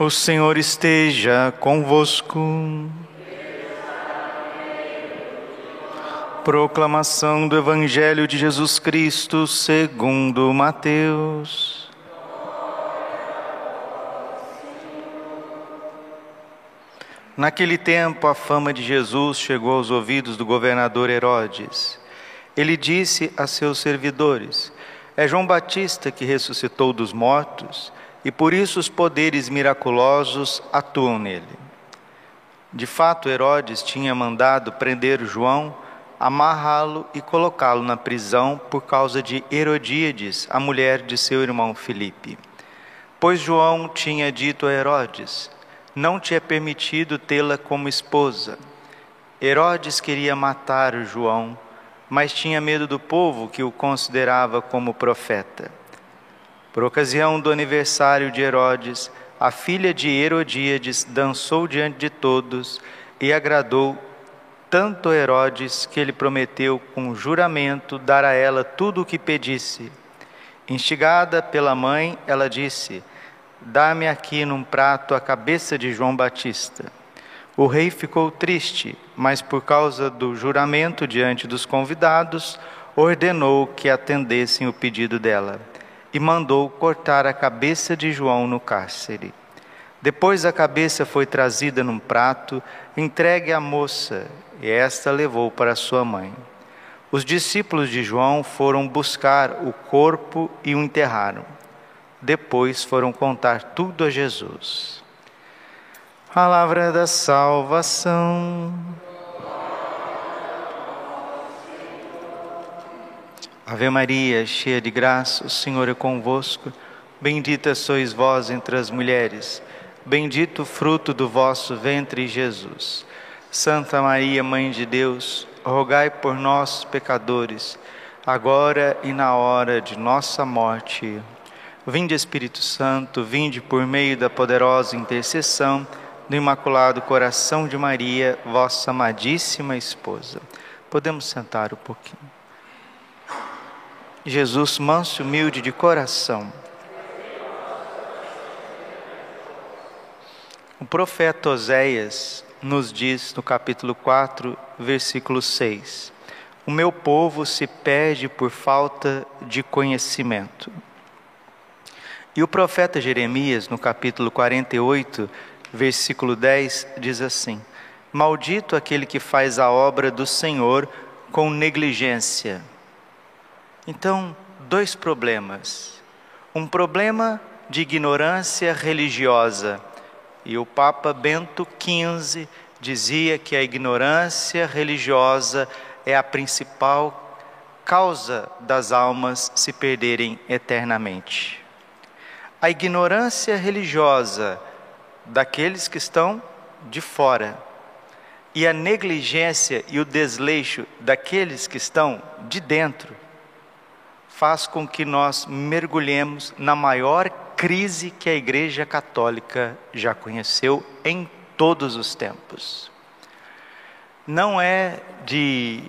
O Senhor esteja convosco. Proclamação do Evangelho de Jesus Cristo segundo Mateus. Naquele tempo, a fama de Jesus chegou aos ouvidos do governador Herodes. Ele disse a seus servidores: é João Batista que ressuscitou dos mortos, e por isso os poderes miraculosos atuam nele. De fato, Herodes tinha mandado prender João, amarrá-lo e colocá-lo na prisão por causa de Herodíades, a mulher de seu irmão Filipe. Pois João tinha dito a Herodes: não te é permitido tê-la como esposa. Herodes queria matar o João, mas tinha medo do povo, que o considerava como profeta. Por ocasião do aniversário de Herodes, a filha de Herodíades dançou diante de todos e agradou tanto Herodes que ele prometeu com juramento dar a ela tudo o que pedisse. Instigada pela mãe, ela disse: dá-me aqui num prato a cabeça de João Batista. O rei ficou triste, mas por causa do juramento diante dos convidados, ordenou que atendessem o pedido dela. E mandou cortar a cabeça de João no cárcere. Depois a cabeça foi trazida num prato, entregue à moça, e esta levou para sua mãe. Os discípulos de João foram buscar o corpo e o enterraram. Depois foram contar tudo a Jesus. Palavra da salvação. Ave Maria, cheia de graça, o Senhor é convosco. Bendita sois vós entre as mulheres. Bendito o fruto do vosso ventre, Jesus. Santa Maria, Mãe de Deus, rogai por nós, pecadores, agora e na hora de nossa morte. Vinde, Espírito Santo, vinde por meio da poderosa intercessão do Imaculado Coração de Maria, vossa amadíssima esposa. Podemos sentar um pouquinho. Jesus, manso e humilde de coração. O profeta Oséias nos diz no capítulo 4, versículo 6: o meu povo se perde por falta de conhecimento. E o profeta Jeremias, no capítulo 48, versículo 10, diz assim: maldito aquele que faz a obra do Senhor com negligência. Então, dois problemas. Um problema de ignorância religiosa. E o Papa Bento XV dizia que a ignorância religiosa é a principal causa das almas se perderem eternamente. A ignorância religiosa daqueles que estão de fora. E a negligência e o desleixo daqueles que estão de dentro faz com que nós mergulhemos na maior crise que a Igreja Católica já conheceu em todos os tempos. Não é de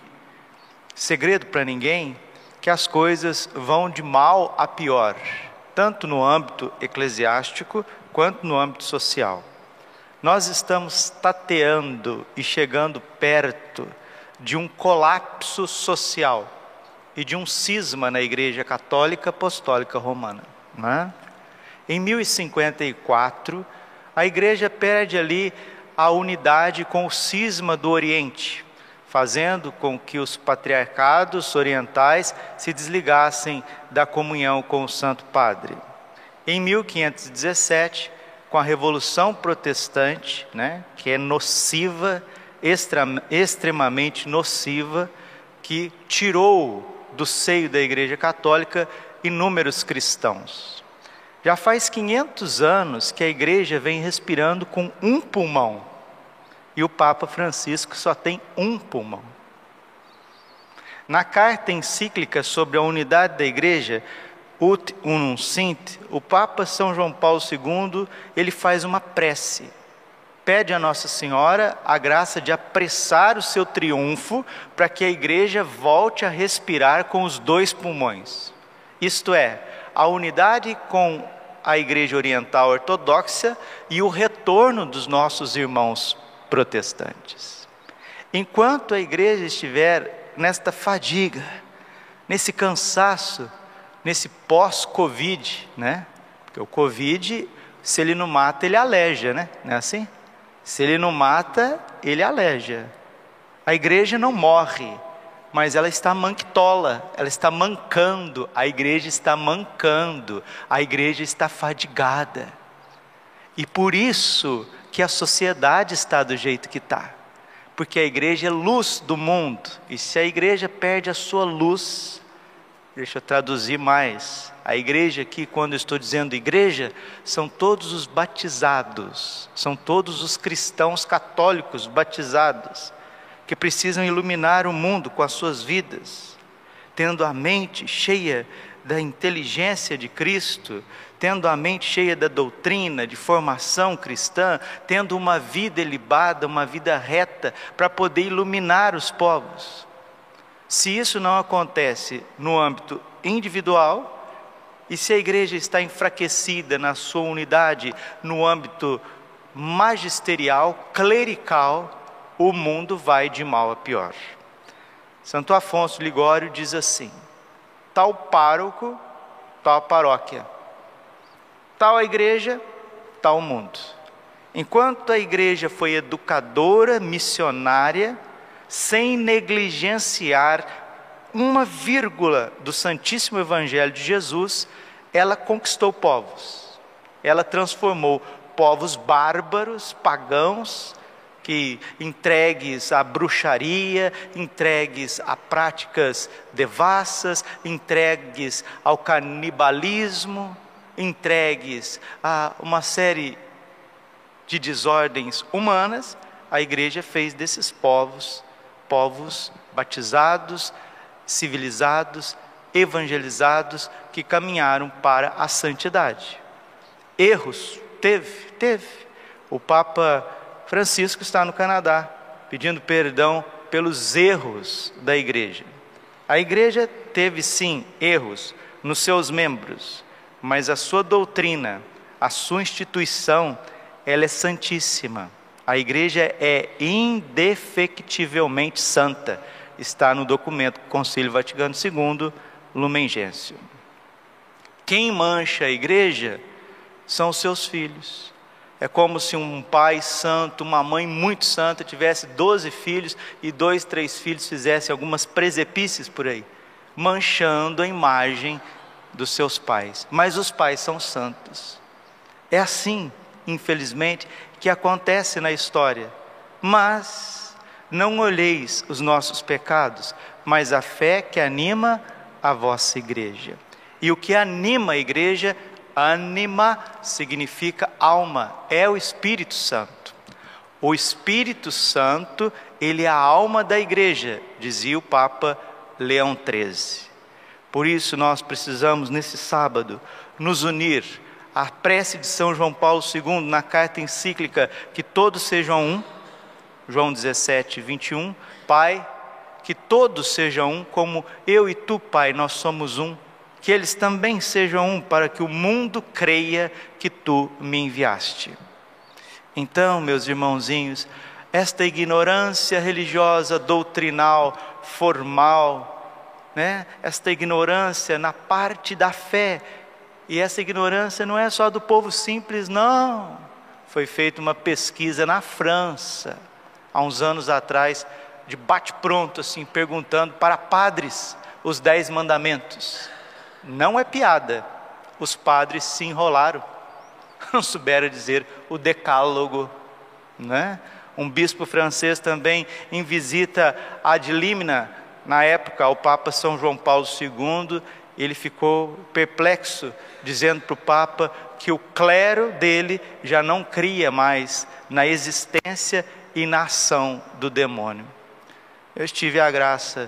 segredo para ninguém que as coisas vão de mal a pior, tanto no âmbito eclesiástico quanto no âmbito social. Nós estamos tateando e chegando perto de um colapso social e de um cisma na Igreja Católica Apostólica Romana, né? Em 1054, a Igreja perde ali a unidade com o cisma do Oriente, fazendo com que os patriarcados orientais se desligassem da comunhão com o Santo Padre. Em 1517, com a Revolução Protestante, né, que é nociva, extremamente nociva, que tirou do seio da Igreja Católica inúmeros cristãos. Já faz 500 anos que a Igreja vem respirando com um pulmão, e o Papa Francisco só tem um pulmão. Na carta encíclica sobre a unidade da Igreja, Ut Unum Sint, o Papa São João Paulo II, ele faz uma prece. Pede a Nossa Senhora a graça de apressar o seu triunfo para que a Igreja volte a respirar com os dois pulmões. Isto é, a unidade com a Igreja Oriental Ortodoxa e o retorno dos nossos irmãos protestantes. Enquanto a Igreja estiver nesta fadiga, nesse cansaço, nesse pós-Covid, né? Porque o Covid, se ele não mata, ele aleja, né? Não é assim? Se ele não mata, ele aleja. A Igreja não morre, mas ela está manctola, ela está mancando, a Igreja está mancando, a Igreja está fadigada. E por isso que a sociedade está do jeito que está, porque a Igreja é luz do mundo, e se a Igreja perde a sua luz, deixa eu traduzir mais, a Igreja aqui, quando eu estou dizendo Igreja, são todos os batizados, são todos os cristãos católicos batizados, que precisam iluminar o mundo com as suas vidas, tendo a mente cheia da inteligência de Cristo, tendo a mente cheia da doutrina, de formação cristã, tendo uma vida ilibada, uma vida reta, para poder iluminar os povos. Se isso não acontece no âmbito individual, e se a Igreja está enfraquecida na sua unidade, no âmbito magisterial, clerical, o mundo vai de mal a pior. Santo Afonso Ligório diz assim: tal pároco, tal paróquia, tal a Igreja, tal o mundo. Enquanto a Igreja foi educadora, missionária, sem negligenciar uma vírgula do Santíssimo Evangelho de Jesus, ela conquistou povos, ela transformou povos bárbaros, pagãos, que entregues à bruxaria, entregues a práticas devassas, entregues ao canibalismo, entregues a uma série de desordens humanas, a Igreja fez desses povos, povos batizados, civilizados, evangelizados, que caminharam para a santidade. Erros? Teve. O Papa Francisco está no Canadá, pedindo perdão pelos erros da Igreja. A Igreja teve sim erros nos seus membros, mas a sua doutrina, a sua instituição, ela é santíssima. A Igreja é indefectivelmente santa, está no documento Conselho Vaticano II, Lumen Gentium. Quem mancha a Igreja são os seus filhos. É como se um pai santo, uma mãe muito santa, tivesse 12 filhos e 2, 3 filhos fizessem algumas presepices por aí, manchando a imagem dos seus pais. Mas os pais são santos. É assim, infelizmente, que acontece na história. Mas não olheis os nossos pecados, mas a fé que anima a vossa Igreja. E o que anima a Igreja, ânima significa alma, é o Espírito Santo. O Espírito Santo, ele é a alma da Igreja, dizia o Papa Leão XIII. Por isso nós precisamos, nesse sábado, nos unir à prece de São João Paulo II, na carta encíclica, que todos sejam um, João 17, 21, Pai, que todos sejam um, como eu e tu, Pai, nós somos um. Que eles também sejam um, para que o mundo creia que tu me enviaste. Então, meus irmãozinhos, esta ignorância religiosa, doutrinal, formal, né? Esta ignorância na parte da fé, e essa ignorância não é só do povo simples, não. Foi feita uma pesquisa na França, há uns anos atrás, de bate-pronto, assim, perguntando para padres os 10 mandamentos. Não é piada, os padres se enrolaram, não souberam dizer o decálogo, né? Um bispo francês também, em visita a ad limina, na época, ao Papa São João Paulo II, ele ficou perplexo, dizendo para o Papa que o clero dele já não cria mais na existência e na ação do demônio. Eu tive a graça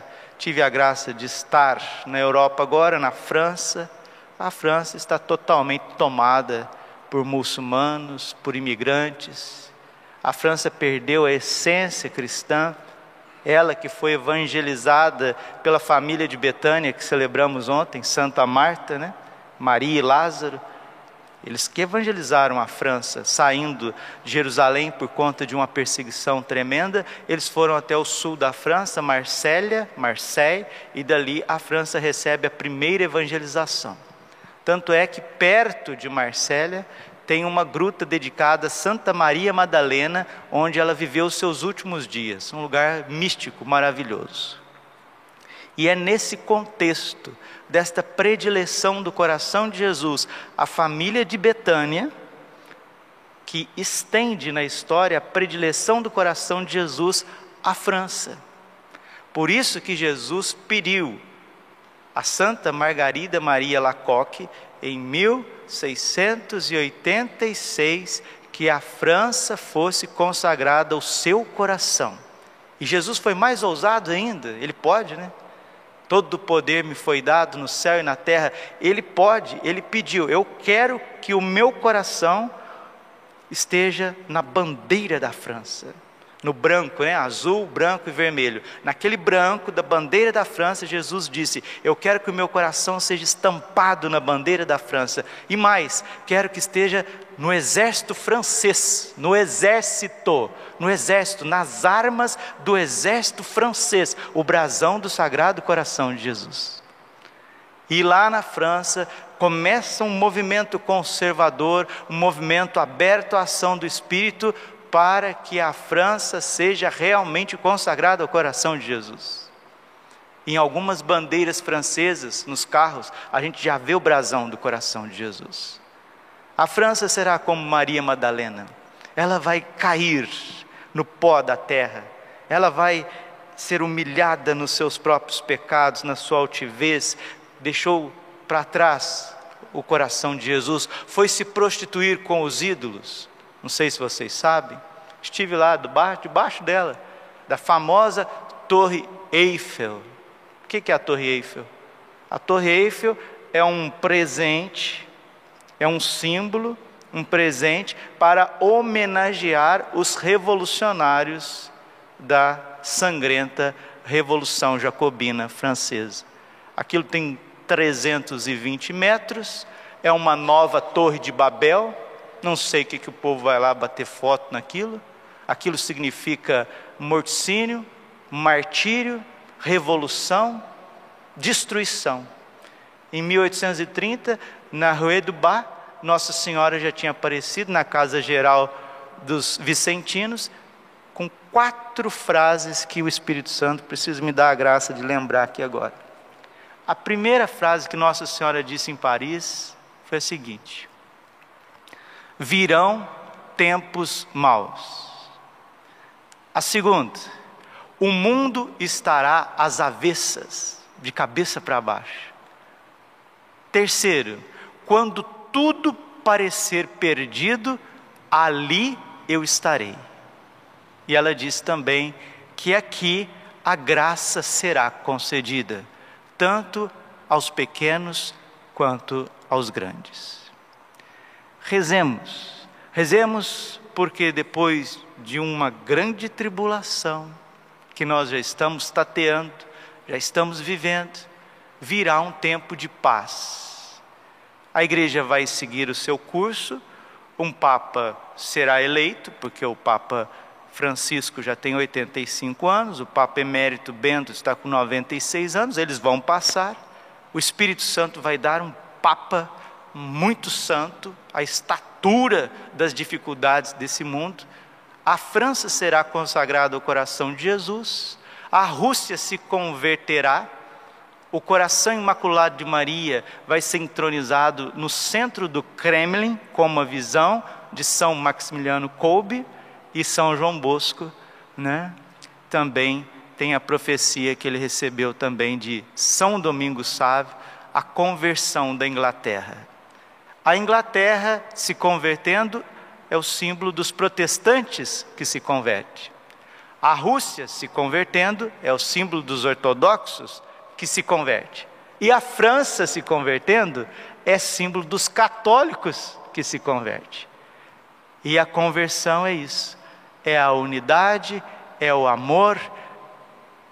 de estar na Europa agora, na França. A França está totalmente tomada por muçulmanos, por imigrantes. A França perdeu a essência cristã. Ela que foi evangelizada pela família de Betânia, que celebramos ontem, Santa Marta, né? Maria e Lázaro. Eles que evangelizaram a França, saindo de Jerusalém por conta de uma perseguição tremenda, eles foram até o sul da França, Marselha, e dali a França recebe a primeira evangelização. Tanto é que perto de Marselha tem uma gruta dedicada a Santa Maria Madalena, onde ela viveu os seus últimos dias, um lugar místico, maravilhoso. E é nesse contexto desta predileção do coração de Jesus, a família de Betânia, que estende na história a predileção do coração de Jesus à França. Por isso que Jesus pediu a Santa Margarida Maria Lacoque, em 1686, que a França fosse consagrada ao seu coração. E Jesus foi mais ousado ainda, ele pode, né? Todo o poder me foi dado no céu e na terra. Ele pode, ele pediu, eu quero que o meu coração esteja na bandeira da França. No branco, né? Azul, branco e vermelho. Naquele branco da bandeira da França, Jesus disse, eu quero que o meu coração seja estampado na bandeira da França. E mais, quero que esteja no exército francês, no exército, nas armas do exército francês, o brasão do Sagrado Coração de Jesus. E lá na França começa um movimento conservador, um movimento aberto à ação do Espírito, para que a França seja realmente consagrada ao coração de Jesus. Em algumas bandeiras francesas, nos carros, a gente já vê o brasão do coração de Jesus. A França será como Maria Madalena. Ela vai cair no pó da terra. Ela vai ser humilhada nos seus próprios pecados, na sua altivez. Deixou para trás o coração de Jesus. Foi se prostituir com os ídolos. Não sei se vocês sabem, estive lá debaixo dela, da famosa Torre Eiffel. O que é a Torre Eiffel? A Torre Eiffel é um presente, é um símbolo, um presente para homenagear os revolucionários da sangrenta Revolução Jacobina Francesa. Aquilo tem 320 metros, é uma nova Torre de Babel. Não sei o que o povo vai lá bater foto naquilo. Aquilo significa morticínio, martírio, revolução, destruição. Em 1830, na Rue du Bac, Nossa Senhora já tinha aparecido na Casa Geral dos Vicentinos, com 4 frases que o Espírito Santo precisa me dar a graça de lembrar aqui agora. A primeira frase que Nossa Senhora disse em Paris foi a seguinte: virão tempos maus. A segunda, o mundo estará às avessas, de cabeça para baixo. Terceiro, quando tudo parecer perdido, ali eu estarei. E ela diz também que aqui a graça será concedida, tanto aos pequenos quanto aos grandes. Rezemos porque depois de uma grande tribulação que nós já estamos tateando, já estamos vivendo, virá um tempo de paz. A igreja vai seguir o seu curso, um Papa será eleito, porque o Papa Francisco já tem 85 anos, o Papa Emérito Bento está com 96 anos, eles vão passar, o Espírito Santo vai dar um Papa muito santo, a estatura das dificuldades desse mundo. A França será consagrada ao coração de Jesus, a Rússia se converterá, o coração imaculado de Maria vai ser entronizado no centro do Kremlin, com uma visão de São Maximiliano Kolbe, e São João Bosco, né? Também tem a profecia que ele recebeu também de São Domingos Sávio, a conversão da Inglaterra. A Inglaterra se convertendo é o símbolo dos protestantes que se convertem. A Rússia se convertendo é o símbolo dos ortodoxos que se convertem. E a França se convertendo é símbolo dos católicos que se convertem. E a conversão é isso. É a unidade, é o amor,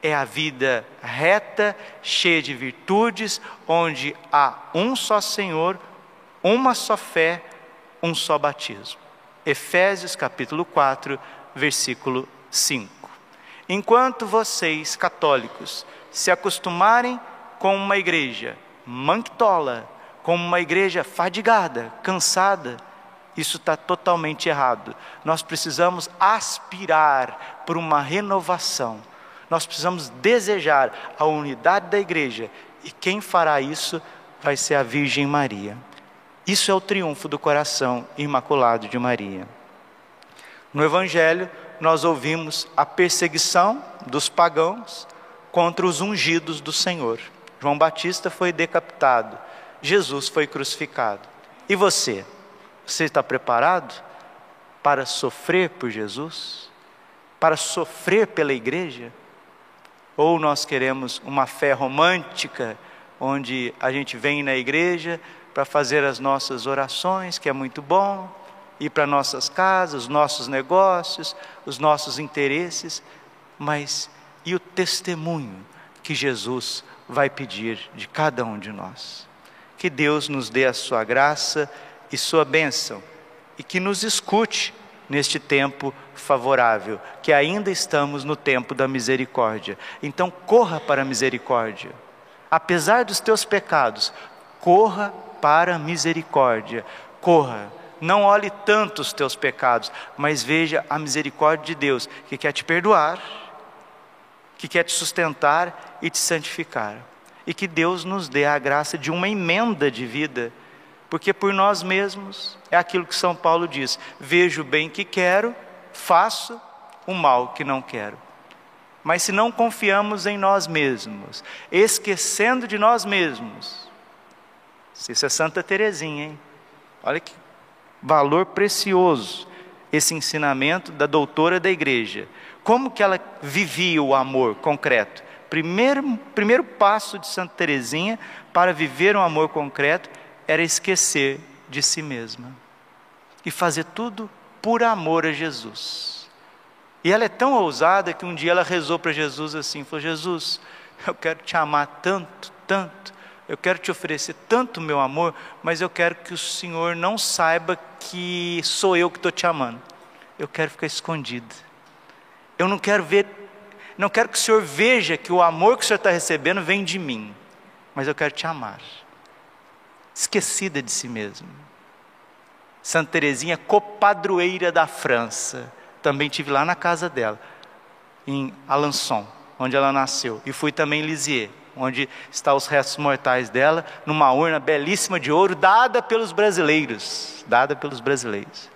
é a vida reta, cheia de virtudes, onde há um só Senhor, uma só fé, um só batismo. Efésios capítulo 4, versículo 5. Enquanto vocês, católicos, se acostumarem com uma igreja manctola, com uma igreja fadigada, cansada, isso está totalmente errado. Nós precisamos aspirar por uma renovação. Nós precisamos desejar a unidade da igreja. E quem fará isso vai ser a Virgem Maria. Isso é o triunfo do coração imaculado de Maria. No Evangelho, nós ouvimos a perseguição dos pagãos contra os ungidos do Senhor. João Batista foi decapitado. Jesus foi crucificado. E você? Você está preparado para sofrer por Jesus? Para sofrer pela igreja? Ou nós queremos uma fé romântica, onde a gente vem na igreja para fazer as nossas orações, que é muito bom, ir para nossas casas, os nossos negócios, os nossos interesses, mas e o testemunho que Jesus vai pedir de cada um de nós? Que Deus nos dê a sua graça e sua bênção, e que nos escute neste tempo favorável, que ainda estamos no tempo da misericórdia. Então corra para a misericórdia. Apesar dos teus pecados, corra para a misericórdia. Corra, não olhe tanto os teus pecados, mas veja a misericórdia de Deus, que quer te perdoar, que quer te sustentar e te santificar. E que Deus nos dê a graça de uma emenda de vida, porque por nós mesmos, é aquilo que São Paulo diz: vejo o bem que quero, faço o mal que não quero. Mas se não confiamos em nós mesmos, esquecendo de nós mesmos, isso é Santa Teresinha, hein? Olha que valor precioso esse ensinamento da doutora da igreja. Como que ela vivia o amor concreto? Primeiro passo de Santa Teresinha para viver um amor concreto era esquecer de si mesma e fazer tudo por amor a Jesus. E ela é tão ousada que um dia ela rezou para Jesus assim, falou: Jesus, eu quero te amar tanto, tanto, eu quero te oferecer tanto meu amor, mas eu quero que o Senhor não saiba que sou eu que estou te amando. Eu quero ficar escondida. Eu não quero ver, não quero que o Senhor veja que o amor que o Senhor está recebendo vem de mim, mas eu quero te amar. Esquecida de si mesma. Santa Teresinha, copadroeira da França. Também tive lá na casa dela, em Alençon, onde ela nasceu. E fui também em Lisieux, onde estão os restos mortais dela, numa urna belíssima de ouro, dada pelos brasileiros. Dada pelos brasileiros.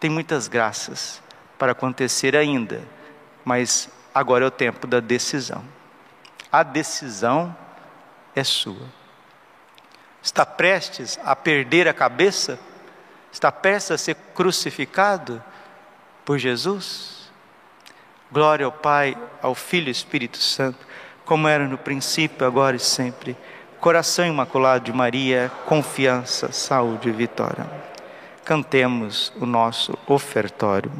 Tem muitas graças para acontecer ainda, mas agora é o tempo da decisão. A decisão é sua. Está prestes a perder a cabeça? Está prestes a ser crucificado por Jesus? Glória ao Pai, ao Filho e ao Espírito Santo, como era no princípio, agora e sempre. Coração imaculado de Maria, confiança, saúde e vitória. Cantemos o nosso ofertório.